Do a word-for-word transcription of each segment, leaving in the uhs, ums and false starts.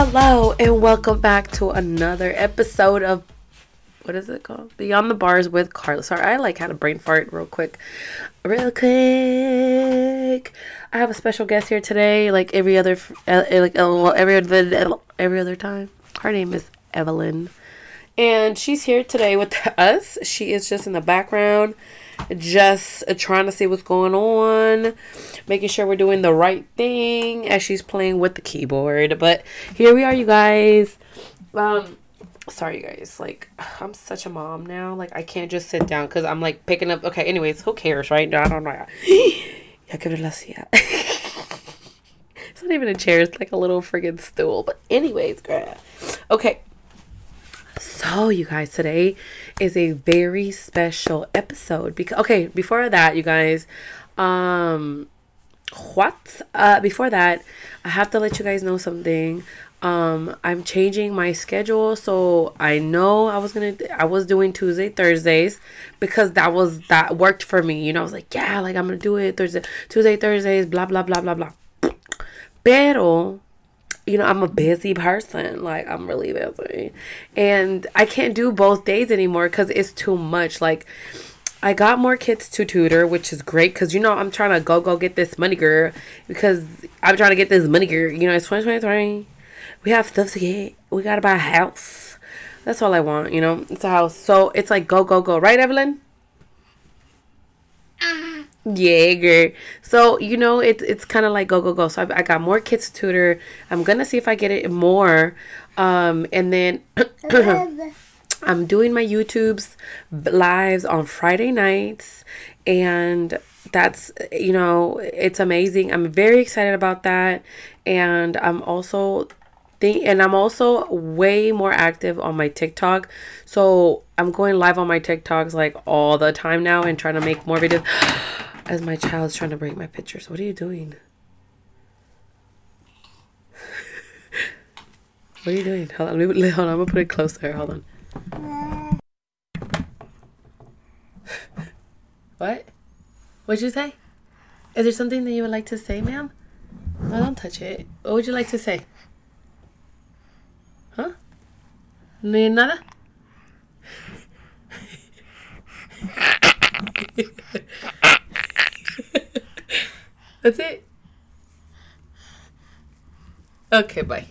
Hello and welcome back to another episode of, what is it called? Beyond the Bars with Carla. Sorry, I like had a brain fart real quick. Real quick. I have a special guest here today, like every other, like every other, every other time. Her name is Evelyn. And she's here today with us. She is just in the background, just trying to see what's going on, making sure we're doing the right thing as she's playing with the keyboard. But here we are, you guys. Um, sorry, you guys. Like, I'm such a mom now. Like, I can't just sit down because I'm, like, picking up. Okay, anyways, who cares, right? I don't know. It's not even a chair. It's like a little friggin' stool. But anyways, girl. Okay. So, you guys, today is a very special episode because, okay, before that, you guys, um, what? Uh, before that, I have to let you guys know something. Um, I'm changing my schedule. So I know I was gonna, I was doing Tuesday, Thursdays because that was, that worked for me. You know, I was like, yeah, like I'm gonna do it Thursday, Tuesday, Thursdays, blah, blah, blah, blah, blah. Pero, you know, I'm a busy person. Like, I'm really busy. And I can't do both days anymore because it's too much. Like, I got more kids to tutor, which is great because, you know, I'm trying to go, go get this money, girl. Because I'm trying to get this money, girl. You know, it's twenty twenty-three. We have stuff to get. We got to buy a house. That's all I want, you know. It's a house. So, it's like, go, go, go. Right, Evelyn? Uh-huh. Yeah, girl. So, you know, it, it's kind of like go, go, go. So, I've, I got more kids to tutor. I'm going to see if I get it more. Um, and then I'm doing my YouTube's lives on Friday nights. And that's, you know, it's amazing. I'm very excited about that. And I'm also... Thing, and I'm also way more active on my TikTok. So I'm going live on my TikToks like all the time now and trying to make more videos. As my child's trying to break my pictures. What are you doing? What are you doing? Hold on, let me, hold on, I'm going to put it closer. Hold on. What? What'd you say? Is there something that you would like to say, ma'am? No, don't touch it. What would you like to say? Huh? Need nada? That's it? Okay, bye.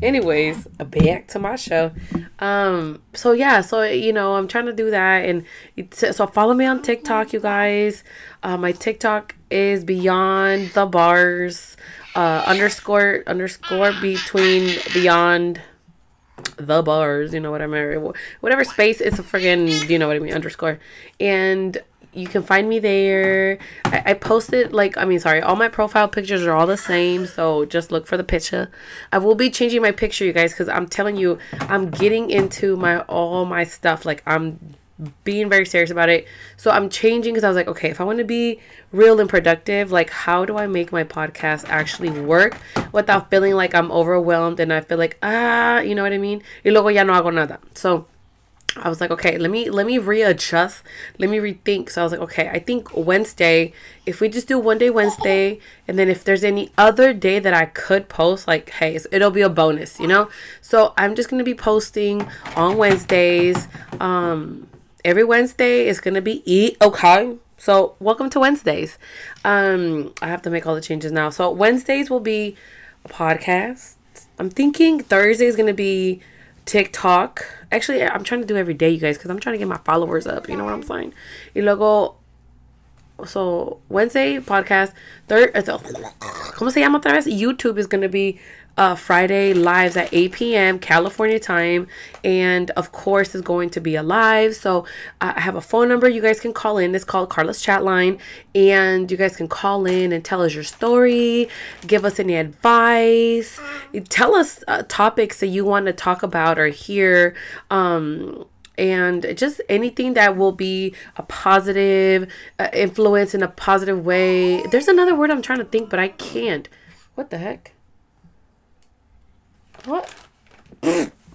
Anyways, back to my show. Um, so yeah, so you know, I'm trying to do that, and it's, so follow me on TikTok, you guys. Uh, my TikTok is Beyond the Bars uh, underscore underscore between Beyond the Bars, you know what I mean, whatever space, it's a friggin', you know what I mean, underscore, and you can find me there. I, I posted, like, I mean, sorry, all my profile pictures are all the same, so just look for the picture. I will be changing my picture, you guys, because I'm telling you, I'm getting into my, all my stuff, like, I'm being very serious about it. So I'm changing because I was like, okay, if I want to be real and productive, like, how do I make my podcast actually work without feeling like I'm overwhelmed and I feel like, ah, you know what I mean, y luego ya no hago nada. So I was like, okay, let me let me readjust, let me rethink. So I was like, okay, I think Wednesday, if we just do one day Wednesday, and then if there's any other day that I could post, like, hey, it'll be a bonus, you know. So I'm just gonna be posting on Wednesdays. um Every Wednesday is going to be eat, okay? So, welcome to Wednesdays. Um, I have to make all the changes now. So, Wednesdays will be podcasts. I'm thinking Thursday is going to be TikTok. Actually, I'm trying to do every day, you guys, because I'm trying to get my followers up. You know what I'm saying? Y luego, so, Wednesday, podcast. Third, ¿cómo se llama otra vez? YouTube is going to be... Uh, Friday lives at eight p.m. California time, and of course is going to be a live. So uh, I have a phone number you guys can call in. It's called Carla's Chat Line, and you guys can call in and tell us your story, give us any advice, tell us uh, topics that you want to talk about or hear, um and just anything that will be a positive uh, influence in a positive way. There's another word I'm trying to think, but I can't. What the heck? What?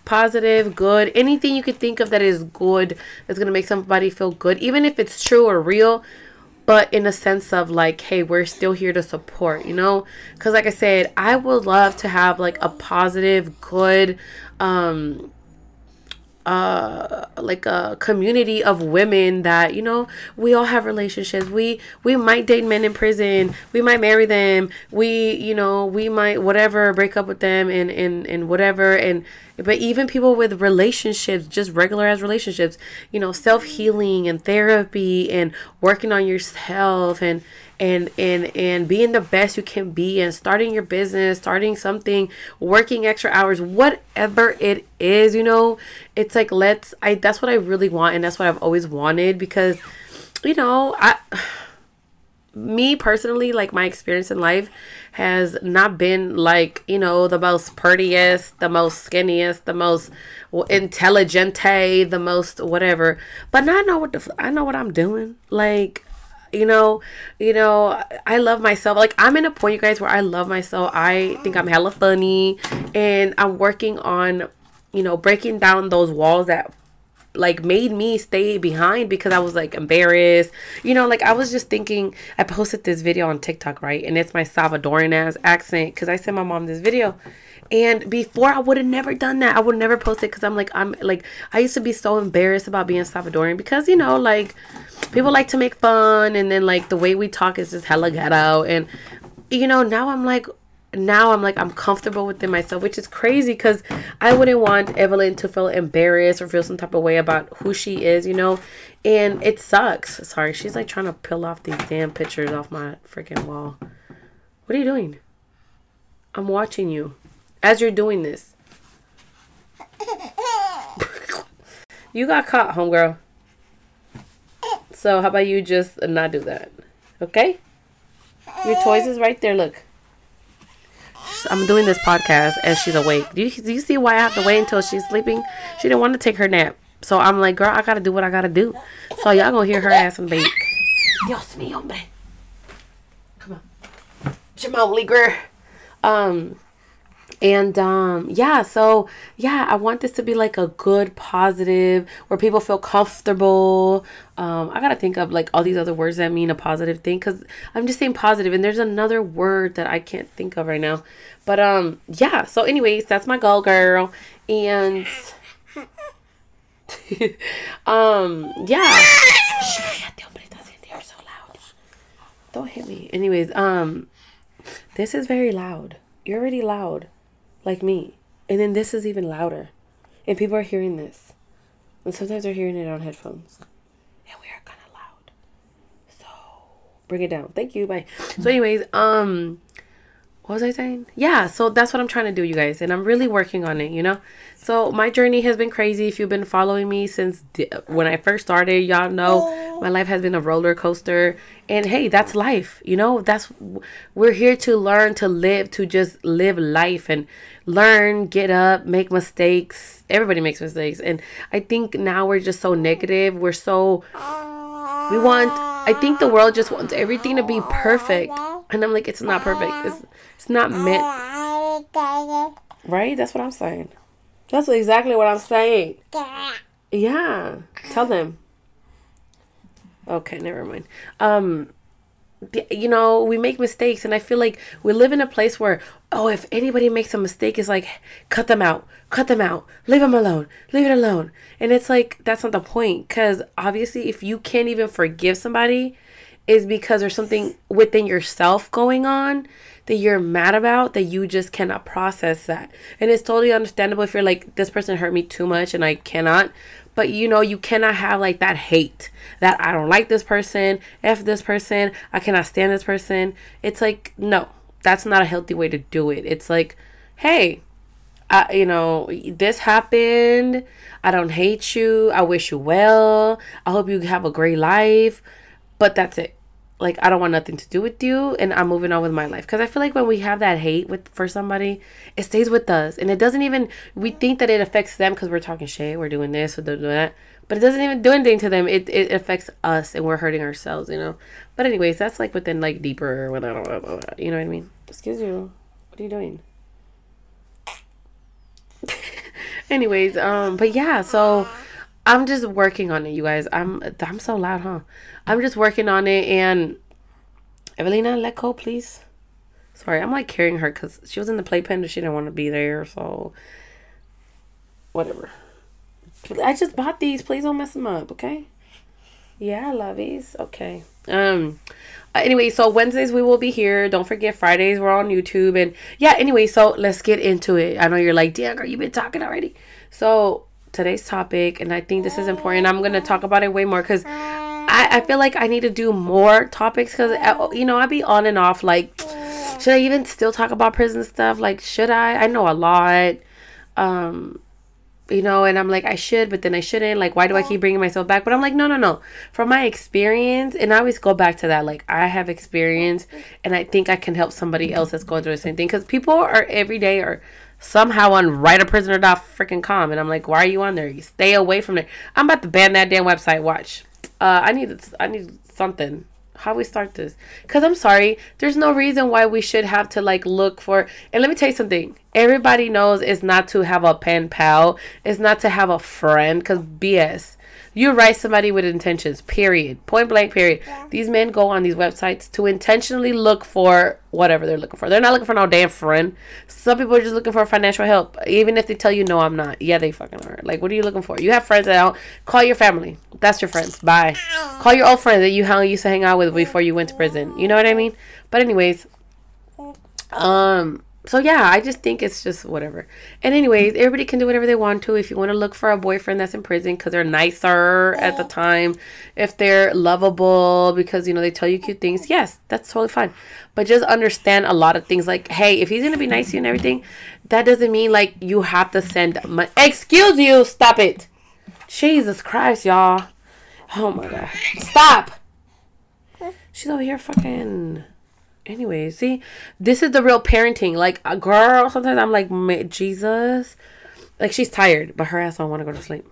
Positive, good, anything you could think of that is good, that's gonna make somebody feel good, even if it's true or real. but in a sense of like, hey, we're still here to support, you know? Because like I said, I would love to have like a positive, good, um, uh, like a community of women that, you know, we all have relationships. We, we might date men in prison. We might marry them. We, you know, we might whatever, break up with them and, and, and whatever. And, but even people with relationships, just regular as relationships, you know, self-healing and therapy and working on yourself and, and, and, and being the best you can be and starting your business, starting something, working extra hours, whatever it is, you know, it's like, let's, I, that's what I really want. And that's what I've always wanted because, you know, I, me personally, like my experience in life has not been like, you know, the most prettiest, the most skinniest, the most intelligente, the most whatever, but now I know what the, I know what I'm doing. Like, you know, you know, I love myself. Like, I'm in a point, you guys, where I love myself. I think I'm hella funny, and I'm working on, you know, breaking down those walls that, like, made me stay behind because I was, like, embarrassed. You know, like, I was just thinking, I posted this video on TikTok, right? And it's my Salvadoran-ass accent because I sent my mom this video. And before, I would have never done that. I would never post it because I'm like, I'm like, I used to be so embarrassed about being Salvadoran because, you know, like, people like to make fun. And then, like, the way we talk is just hella ghetto. And, you know, now I'm like, now I'm like, I'm comfortable within myself, which is crazy because I wouldn't want Evelyn to feel embarrassed or feel some type of way about who she is, you know? And it sucks. Sorry, she's like trying to peel off these damn pictures off my freaking wall. What are you doing? I'm watching you as you're doing this. You got caught, homegirl. So how about you just not do that? Okay? Your toys is right there, look. I'm doing this podcast and she's awake. Do you, do you see why I have to wait until she's sleeping? She didn't want to take her nap. So I'm like, girl, I got to do what I got to do. So y'all going to hear her ass and bake. Dios mío, hombre. Come on. Jamal girl. Um, and, um, yeah, so, yeah, I want this to be like a good, positive, where people feel comfortable. Um, I got to think of like all these other words that mean a positive thing. Cause I'm just saying positive and there's another word that I can't think of right now, but, um, yeah. So anyways, that's my goal, girl. And, um, yeah. Don't hit me. Anyways, um, this is very loud. You're already loud. Like me. And then this is even louder. And people are hearing this. And sometimes they're hearing it on headphones. And we are kind of loud. So, bring it down. Thank you. Bye. So, anyways, um, what was I saying? Yeah, so that's what I'm trying to do, you guys. And I'm really working on it, you know? So, my journey has been crazy. If you've been following me since d- when I first started, y'all know my life has been a roller coaster. And, hey, that's life, you know? That's we're here to learn, to live, to just live life and learn, get up, make mistakes. Everybody makes mistakes. And I think now we're just so negative. We're so... We want, I think the world just wants everything to be perfect. And I'm like, it's not perfect. It's it's not meant. Right? That's what I'm saying. That's exactly what I'm saying. Yeah. Tell them. Okay, never mind. Um, you know, we make mistakes. And I feel like we live in a place where, oh, if anybody makes a mistake, it's like, cut them out. Cut them out. Leave them alone. Leave it alone. And it's like, that's not the point. Because obviously, if you can't even forgive somebody, is because there's something within yourself going on that you're mad about that you just cannot process that. And it's totally understandable if you're like, this person hurt me too much and I cannot. But, you know, you cannot have like that hate that I don't like this person, F this person, I cannot stand this person. It's like, no, that's not a healthy way to do it. It's like, hey, I, you know, this happened. I don't hate you. I wish you well. I hope you have a great life. But that's it. Like, I don't want nothing to do with you, and I'm moving on with my life. Because I feel like when we have that hate with for somebody, it stays with us. And it doesn't even, we think that it affects them because we're talking shit, we're doing this, we're doing that. But it doesn't even do anything to them. It it affects us, and we're hurting ourselves, you know. But anyways, that's like within, like, deeper, blah, blah, blah, blah, you know what I mean? Excuse you. What are you doing? Anyways, um, but yeah, so... I'm just working on it, you guys. I'm I'm so loud, huh? I'm just working on it. And Evelina, let go, please. Sorry, I'm like carrying her because she was in the playpen and she didn't want to be there. So whatever. I just bought these. Please don't mess them up, okay? Yeah, lovies. Okay. Um. Anyway, so Wednesdays we will be here. Don't forget Fridays we're on YouTube. And yeah, anyway, so let's get into it. I know you're like, damn, girl, you've been talking already. So today's topic, and I think this is important. I'm going to talk about it way more because I, I feel like I need to do more topics because, you know, I be on and off. Like, should I even still talk about prison stuff? Like, should I? I know a lot. Um... You know, and I'm like, I should, but then I shouldn't. Like, why do I keep bringing myself back? But I'm like, no, no, no. From my experience, and I always go back to that. Like, I have experience, and I think I can help somebody else that's going through the same thing. Because people are every day are somehow on write a prisoner dot freaking com. And I'm like, why are you on there? You stay away from there. I'm about to ban that damn website. Watch. Uh, I need I need something. How we start this? Because I'm sorry, there's no reason why we should have to, like, look for... And let me tell you something. Everybody knows it's not to have a pen pal. It's not to have a friend. Because B S. You write somebody with intentions. Period. Point blank, period. Yeah. These men go on these websites to intentionally look for whatever they're looking for. They're not looking for no damn friend. Some people are just looking for financial help. Even if they tell you, no, I'm not. Yeah, they fucking are. Like, what are you looking for? You have friends that don't. Call your family. That's your friends. Bye. Call your old friends that you used to hang out with before you went to prison. You know what I mean? But anyways. Um... So, yeah, I just think it's just whatever. And anyways, everybody can do whatever they want to. If you want to look for a boyfriend that's in prison because they're nicer at the time, if they're lovable because, you know, they tell you cute things, yes, that's totally fine. But just understand a lot of things. Like, hey, if he's going to be nice to you and everything, that doesn't mean, like, you have to send money. Excuse you. Stop it. Jesus Christ, y'all. Oh, my God. Stop. She's over here fucking... Anyway, see, this is the real parenting. Like, a girl, sometimes I'm like, Jesus. Like, she's tired, but her ass don't want to go to sleep.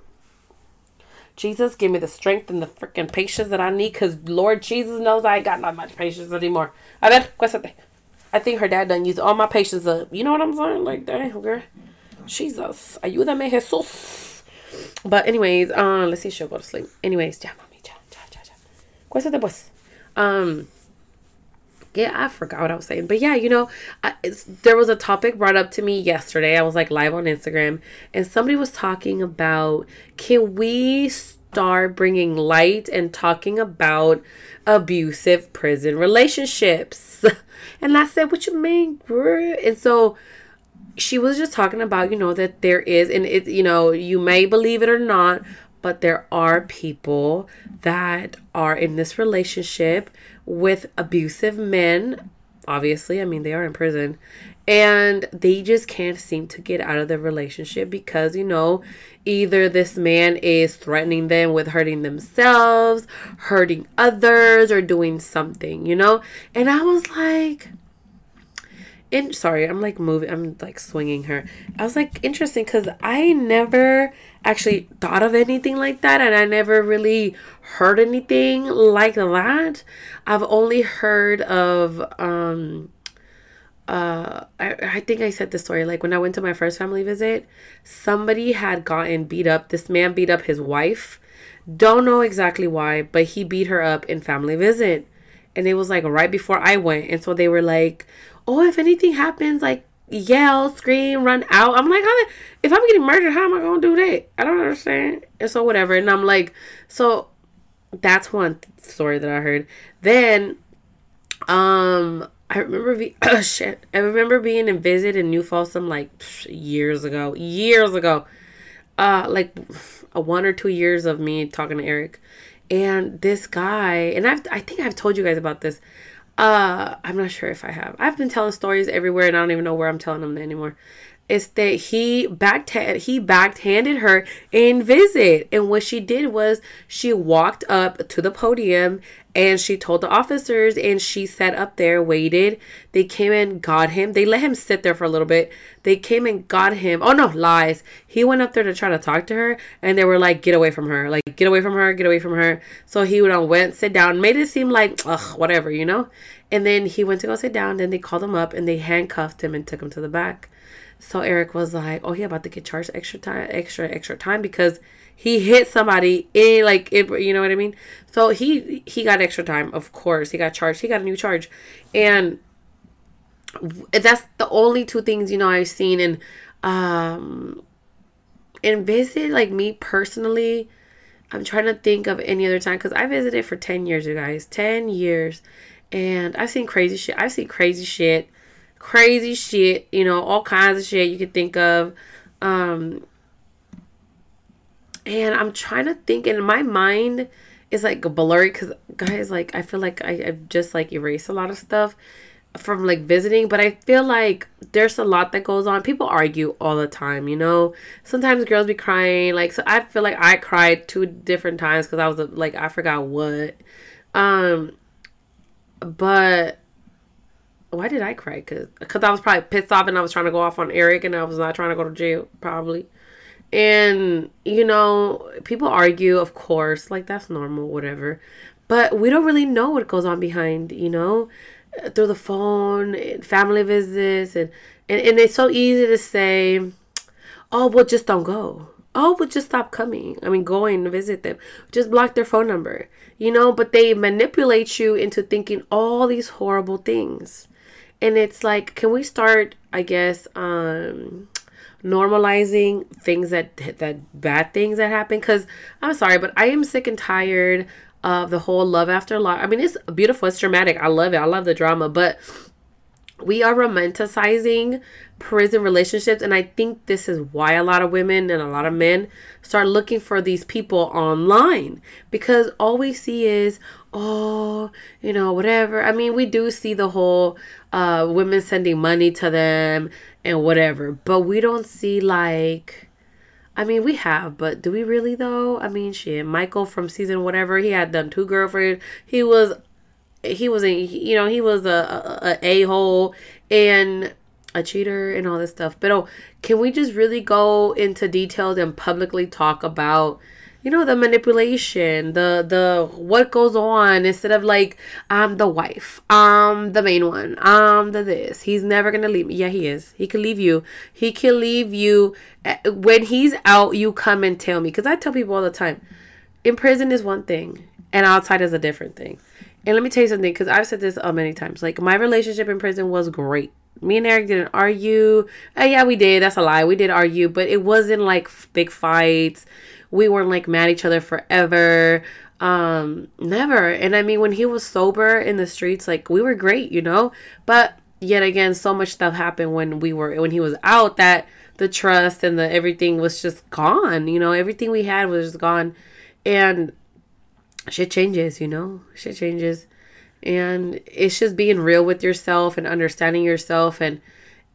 Jesus, give me the strength and the freaking patience that I need because Lord Jesus knows I ain't got not much patience anymore. I bet, cuéstate. I think her dad done used all my patience up. You know what I'm saying? Like, damn, girl. Jesus. Ayúdame, Jesús. But anyways, uh, let's see if she'll go to sleep. Anyways, ya, mami, ya, ya, ya, ya. Cuéstate, pues. Um... Yeah, I forgot what I was saying. But yeah, you know, I, it's, there was a topic brought up to me yesterday. I was like live on Instagram and somebody was talking about, can we start bringing light and talking about abusive prison relationships? And I said, what you mean, girl? And so she was just talking about, you know, that there is, and it, you know, you may believe it or not, but there are people that are in this relationship with abusive men, obviously. I mean, they are in prison, and they just can't seem to get out of the relationship because, you know, either this man is threatening them with hurting themselves, hurting others, or doing something, you know? And I was like, in sorry, I'm like moving, I'm like swinging her. I was like, interesting, because I never actually thought of anything like that, and I never really heard anything like that. I've only heard of um uh I, I think I said this story, like when I went to my first family visit, somebody had gotten beat up. This man beat up his wife, don't know exactly why, but he beat her up in family visit, and it was like right before I went. And so they were like, oh, if anything happens, like, yell, scream, run out. I'm like, how the, if I'm getting murdered, how am I going to do that? I don't understand. And so whatever. And I'm like, so that's one story that I heard. Then um, I remember be oh, shit. I remember being in visit in New Folsom like years ago, years ago, uh, like a one or two years of me talking to Eric. And this guy, and I've, I think I've told you guys about this. Uh, I'm not sure if I have. I've been telling stories everywhere, and I don't even know where I'm telling them anymore. It's that he backed he backhanded her in visit, and what she did was she walked up to the podium and she told the officers, and she sat up there, waited. They came and got him. They let him sit there for a little bit. They came and got him. Oh no, lies. He went up there to try to talk to her, and they were like, "Get away from her! Like, get away from her! Get away from her!" So he went, sit down, made it seem like, ugh, whatever, you know. And then he went to go sit down. Then they called him up and they handcuffed him and took him to the back. So Eric was like, oh, he about to get charged extra time, extra, extra time because he hit somebody in, like, it, you know what I mean? So he, he got extra time, of course. He got charged. He got a new charge. And that's the only two things, you know, I've seen. And, um, and visit, like, me personally, I'm trying to think of any other time because I visited for ten years, you guys. ten years. And I've seen crazy shit. I've seen crazy shit. Crazy shit. You know, all kinds of shit you could think of. Um, and I'm trying to think. And my mind is, like, blurry because, guys, like, I feel like I, I've just, like, erased a lot of stuff from, like, visiting. But I feel like there's a lot that goes on. People argue all the time, you know. Sometimes girls be crying. Like, so I feel like I cried two different times because I was, like, I forgot what. Um, but why did I cry? Because because I was probably pissed off and I was trying to go off on Eric and I was not trying to go to jail, probably. And, you know, people argue, of course. Like, that's normal, whatever. But we don't really know what goes on behind, you know. Through the phone, family visits, and, and, and it's so easy to say, oh, well, just don't go. Oh, well, just stop coming. I mean, going to visit them. Just block their phone number, you know, but they manipulate you into thinking all these horrible things. And it's like, can we start, I guess, um, normalizing things that, that bad things that happen? Because I'm sorry, but I am sick and tired of the whole love after love. I mean, it's beautiful. It's dramatic. I love it. I love the drama. But we are romanticizing prison relationships. And I think this is why a lot of women and a lot of men start looking for these people online. Because all we see is, oh, you know, whatever. I mean, we do see the whole uh, women sending money to them and whatever. But we don't see, like, I mean, we have, but do we really, though? I mean, shit, Michael from season whatever, he had them two girlfriends. He was, he was, a, you know, he was a a-hole and a cheater and all this stuff. But, oh, can we just really go into details and publicly talk about, you know, the manipulation, the, the, what goes on instead of, like, I'm the wife, I'm the main one, I'm the this. He's never going to leave me. Yeah, he is. He can leave you. He can leave you. When he's out, you come and tell me. Because I tell people all the time, in prison is one thing and outside is a different thing. And let me tell you something, because I've said this uh, many times. Like, my relationship in prison was great. Me and Eric didn't argue. Uh, yeah, we did. That's a lie. We did argue. But it wasn't, like, big fights. We weren't, like, mad at each other forever. Um, never. And, I mean, when he was sober in the streets, like, we were great, you know? But, yet again, so much stuff happened when we were, when he was out that the trust and the everything was just gone, you know? Everything we had was just gone. And shit changes, you know? Shit changes. And it's just being real with yourself and understanding yourself and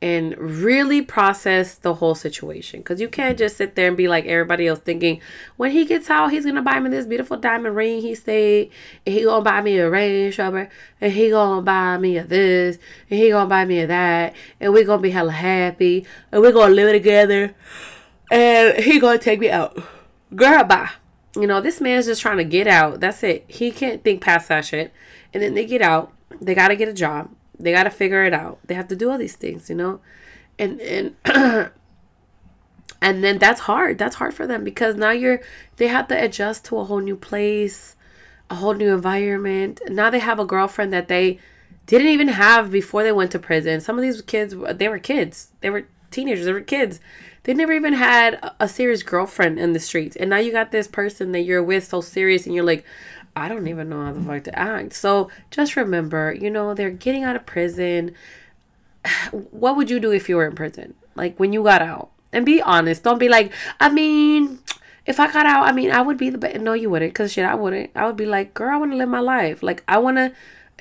and really process the whole situation. Because you can't just sit there and be like everybody else thinking, when he gets out, he's going to buy me this beautiful diamond ring he stayed. And he going to buy me a Range Rover. And he going to buy me a this. And he going to buy me a that. And we're going to be hella happy. And we're going to live together. And he going to take me out. Girl, bye. You know, this man's just trying to get out. That's it. He can't think past that shit. And then they get out. They got to get a job. They got to figure it out. They have to do all these things, you know? And and and then that's hard. That's hard for them because now you're they have to adjust to a whole new place, a whole new environment. Now they have a girlfriend that they didn't even have before they went to prison. Some of these kids, they were kids. They were teenagers. They were kids. They never even had a serious girlfriend in the streets. And now you got this person that you're with so serious and you're like, I don't even know how the fuck to act. So just remember, you know, they're getting out of prison. What would you do if you were in prison? Like, when you got out. And be honest. Don't be like, I mean, if I got out, I mean, I would be the best. No, you wouldn't. Because, shit, I wouldn't. I would be like, girl, I want to live my life. Like, I want to,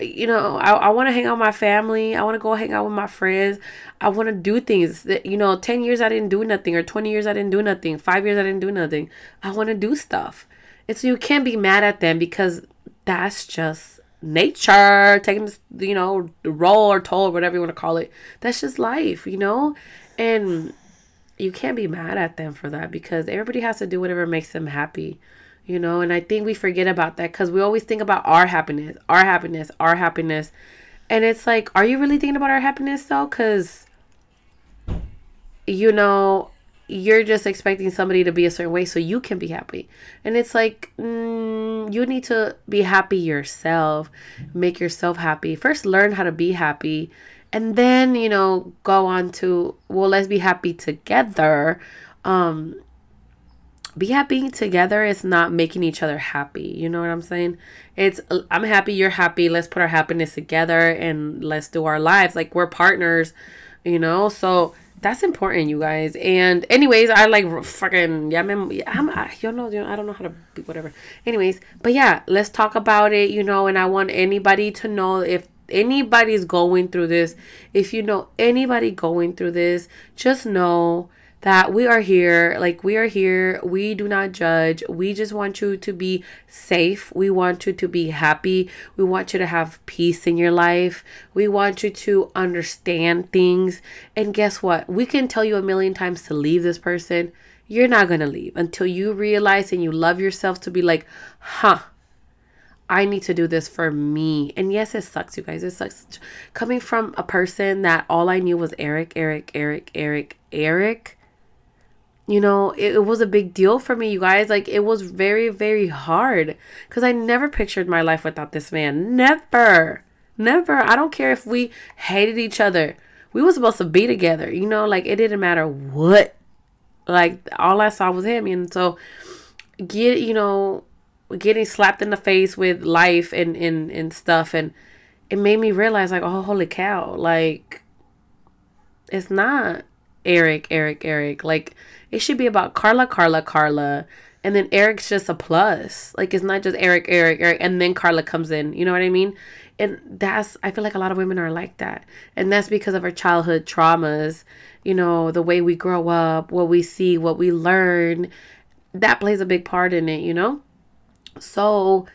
you know, I, I want to hang out with my family. I want to go hang out with my friends. I want to do things that, you know, ten years I didn't do nothing. Or twenty years I didn't do nothing. Five years I didn't do nothing. I want to do stuff. And so you can't be mad at them because that's just nature, taking, you know, roll or toll or whatever you want to call it. That's just life, you know? And you can't be mad at them for that because everybody has to do whatever makes them happy, you know? And I think we forget about that because we always think about our happiness, our happiness, our happiness. And it's like, are you really thinking about our happiness though? Because you know, you're just expecting somebody to be a certain way so you can be happy. And it's like, mm, you need to be happy yourself. Make yourself happy. First, learn how to be happy. And then, you know, go on to, well, let's be happy together. Um, be happy together is not making each other happy. You know what I'm saying? It's, I'm happy, you're happy. Let's put our happiness together and let's do our lives. Like, we're partners, you know? So that's important, you guys. And anyways, I like fucking, yeah, I'm, I, you know, I don't know how to be, whatever. Anyways, but yeah, let's talk about it, you know, and I want anybody to know if anybody's going through this. If you know anybody going through this, just know that we are here. Like, we are here. We do not judge. We just want you to be safe. We want you to be happy. We want you to have peace in your life. We want you to understand things. And guess what? We can tell you a million times to leave this person. You're not going to leave until you realize and you love yourself to be like, huh, I need to do this for me. And yes, it sucks, you guys. It sucks. Coming from a person that all I knew was Eric, Eric, Eric, Eric, Eric. You know, it, it was a big deal for me, you guys. Like, it was very, very hard because I never pictured my life without this man. Never. Never. I don't care if we hated each other. We were supposed to be together. You know, like, it didn't matter what. Like, all I saw was him. And so, get, you know, getting slapped in the face with life and, and, and stuff. And it made me realize, like, oh, holy cow. Like, it's not Eric, Eric, Eric. Like, it should be about Carla, Carla, Carla. And then Eric's just a plus. Like, it's not just Eric, Eric, Eric. And then Carla comes in. You know what I mean? And that's, I feel like a lot of women are like that. And that's because of our childhood traumas. You know, the way we grow up, what we see, what we learn. That plays a big part in it, you know? So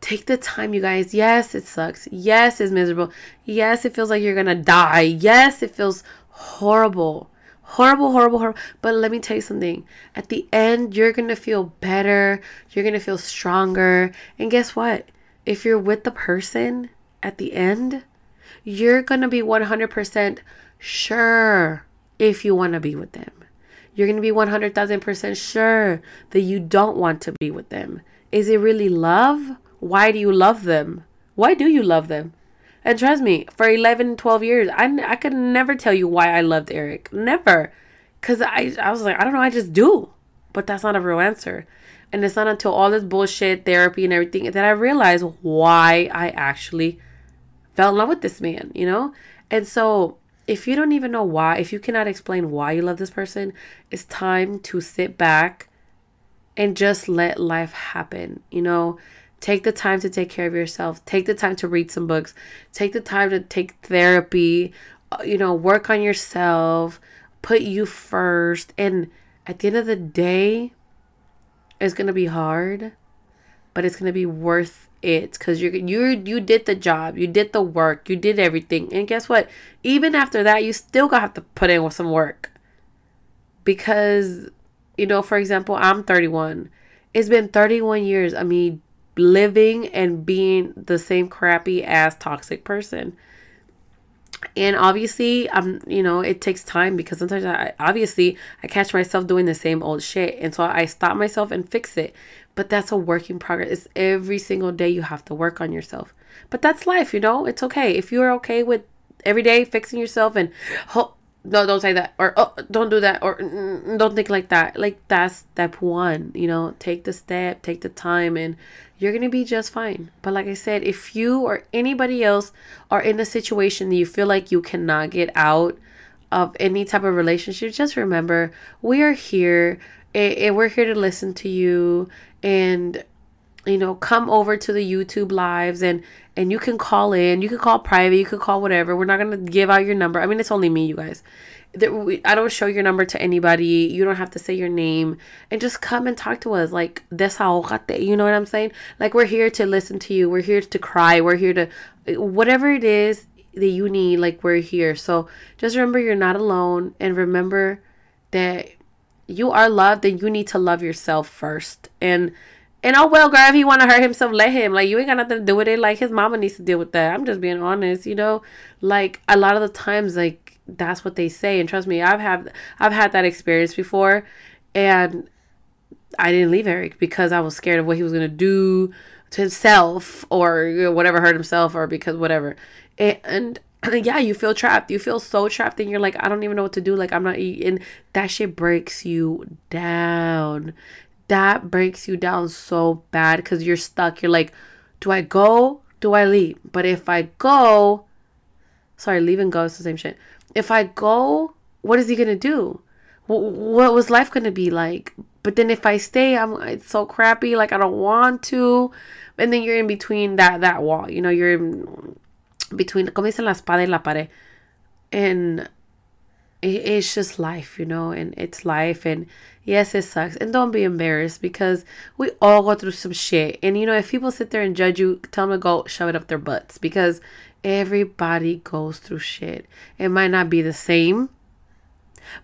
take the time, you guys. Yes, it sucks. Yes, it's miserable. Yes, it feels like you're going to die. Yes, it feels horrible. Horrible, horrible, horrible. But let me tell you something. At the end, you're going to feel better. You're going to feel stronger. And guess what? If you're with the person at the end, you're going to be one hundred percent sure if you want to be with them. You're going to be one hundred thousand percent sure that you don't want to be with them. Is it really love? Why do you love them? Why do you love them? And trust me, for eleven, twelve years, I, I could never tell you why I loved Eric. Never. Because I, I was like, I don't know, I just do. But that's not a real answer. And it's not until all this bullshit, therapy and everything, that I realized why I actually fell in love with this man, you know? And so if you don't even know why, if you cannot explain why you love this person, it's time to sit back and just let life happen, you know? Take the time to take care of yourself. Take the time to read some books. Take the time to take therapy. You know, work on yourself. Put you first. And at the end of the day, it's going to be hard, but it's going to be worth it because you you you did the job. You did the work. You did everything. And guess what? Even after that, you still going to have to put in with some work because, you know, for example, I'm thirty-one. It's been thirty-one years. I mean, living and being the same crappy ass toxic person. And obviously, I'm, you know, it takes time because sometimes I obviously I catch myself doing the same old shit. And so I stop myself and fix it. But that's a work in progress. It's every single day you have to work on yourself. But that's life, you know, it's okay. If you're okay with every day fixing yourself and, oh, no, don't say that, or oh, don't do that, or mm, don't think like that. Like, that's step one, you know, take the step, take the time, and you're going to be just fine. But like I said, if you or anybody else are in a situation that you feel like you cannot get out of any type of relationship, just remember, we are here, and we're here to listen to you, and, you know, come over to the YouTube lives and, and you can call in, you can call private, you can call whatever. We're not going to give out your number. I mean, it's only me, you guys. I don't show your number to anybody. You don't have to say your name and just come and talk to us. Like, desahogate, you know what I'm saying? Like, we're here to listen to you. We're here to cry. We're here to, whatever it is that you need, like, we're here. So just remember, you're not alone, and remember that you are loved and you need to love yourself first. And And oh well, girl, if he want to hurt himself, let him. Like, you ain't got nothing to do with it. Like, his mama needs to deal with that. I'm just being honest, you know. Like, a lot of the times, like, that's what they say. And trust me, I've had I've had that experience before, and I didn't leave Eric because I was scared of what he was gonna do to himself, or, you know, whatever, hurt himself, or because whatever. And, and yeah, you feel trapped. You feel so trapped, and you're like, I don't even know what to do. Like, I'm not eating. That shit breaks you down. That breaks you down so bad because you're stuck. You're like, do I go? Do I leave? But if I go, sorry, leave and go is the same shit. If I go, what is he gonna do? W- what was life gonna be like? But then if I stay, I'm it's so crappy. Like, I don't want to. And then you're in between that that wall. You know, you're in between, como dicen, la espada y la pared. And it's just life, you know, and it's life, and yes, it sucks, and don't be embarrassed, because we all go through some shit, and, you know, if people sit there and judge you, tell them to go shove it up their butts, because everybody goes through shit. It might not be the same,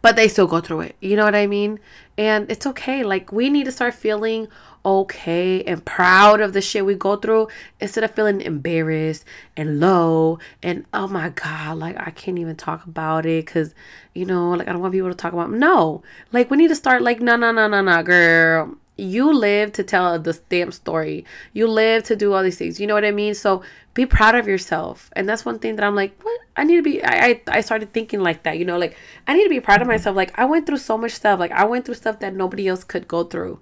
but they still go through it, you know what I mean? And it's okay. Like, we need to start feeling okay and proud of the shit we go through, instead of feeling embarrassed and low and, oh my god, like, I can't even talk about it because, you know, like, I don't want people to talk about it. No, like, we need to start like, no no no no no girl, you live to tell the damn story, you live to do all these things, you know what I mean? So be proud of yourself. And that's one thing that I'm like, what I need to be, I, I I started thinking like that, you know, like, I need to be proud of myself. Like, I went through so much stuff, like, I went through stuff that nobody else could go through.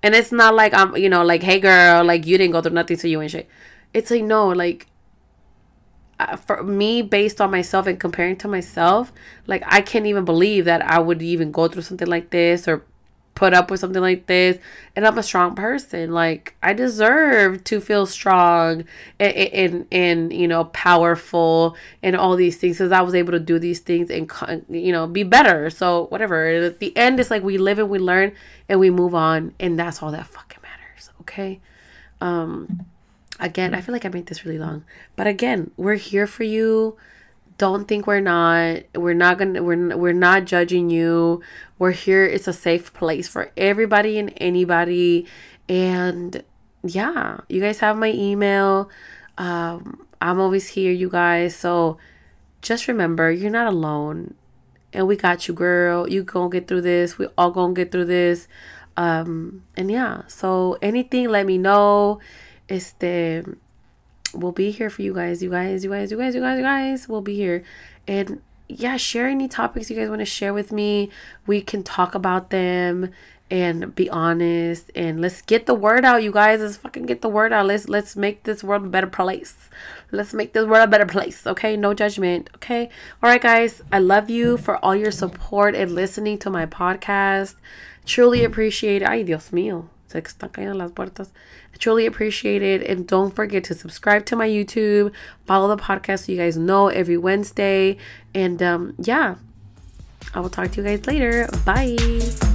And it's not like I'm, you know, like, hey, girl, like, you didn't go through nothing, so you ain't shit. It's like, no, like, uh, for me, based on myself and comparing to myself, like, I can't even believe that I would even go through something like this or put up with something like this. And I'm a strong person. Like, I deserve to feel strong and, and, and you know, powerful and all these things, because I was able to do these things and, you know, be better. So whatever. At the end, it's like, we live and we learn and we move on. And that's all that fucking matters. Okay. Um, again, I feel like I made this really long, but again, we're here for you. Don't think we're not. We're not gonna. We're we're not judging you. We're here. It's a safe place for everybody and anybody. And yeah, you guys have my email. Um, I'm always here, you guys. So just remember, you're not alone, and we got you, girl. You gonna get through this. We all gonna get through this. Um, and yeah. So anything, let me know. Este. We'll be here for you guys, you guys, you guys, you guys, you guys, you guys. We'll be here. And yeah, share any topics you guys want to share with me. We can talk about them and be honest. And let's get the word out, you guys. Let's fucking get the word out. Let's let's make this world a better place. Let's make this world a better place. Okay? No judgment. Okay? All right, guys. I love you for all your support and listening to my podcast. Truly appreciate it. Ay, Dios mío. Se están cayendo las puertas. Truly appreciate it, and don't forget to subscribe to my YouTube, follow the podcast so you guys know every Wednesday, and um yeah, I will talk to you guys later. Bye.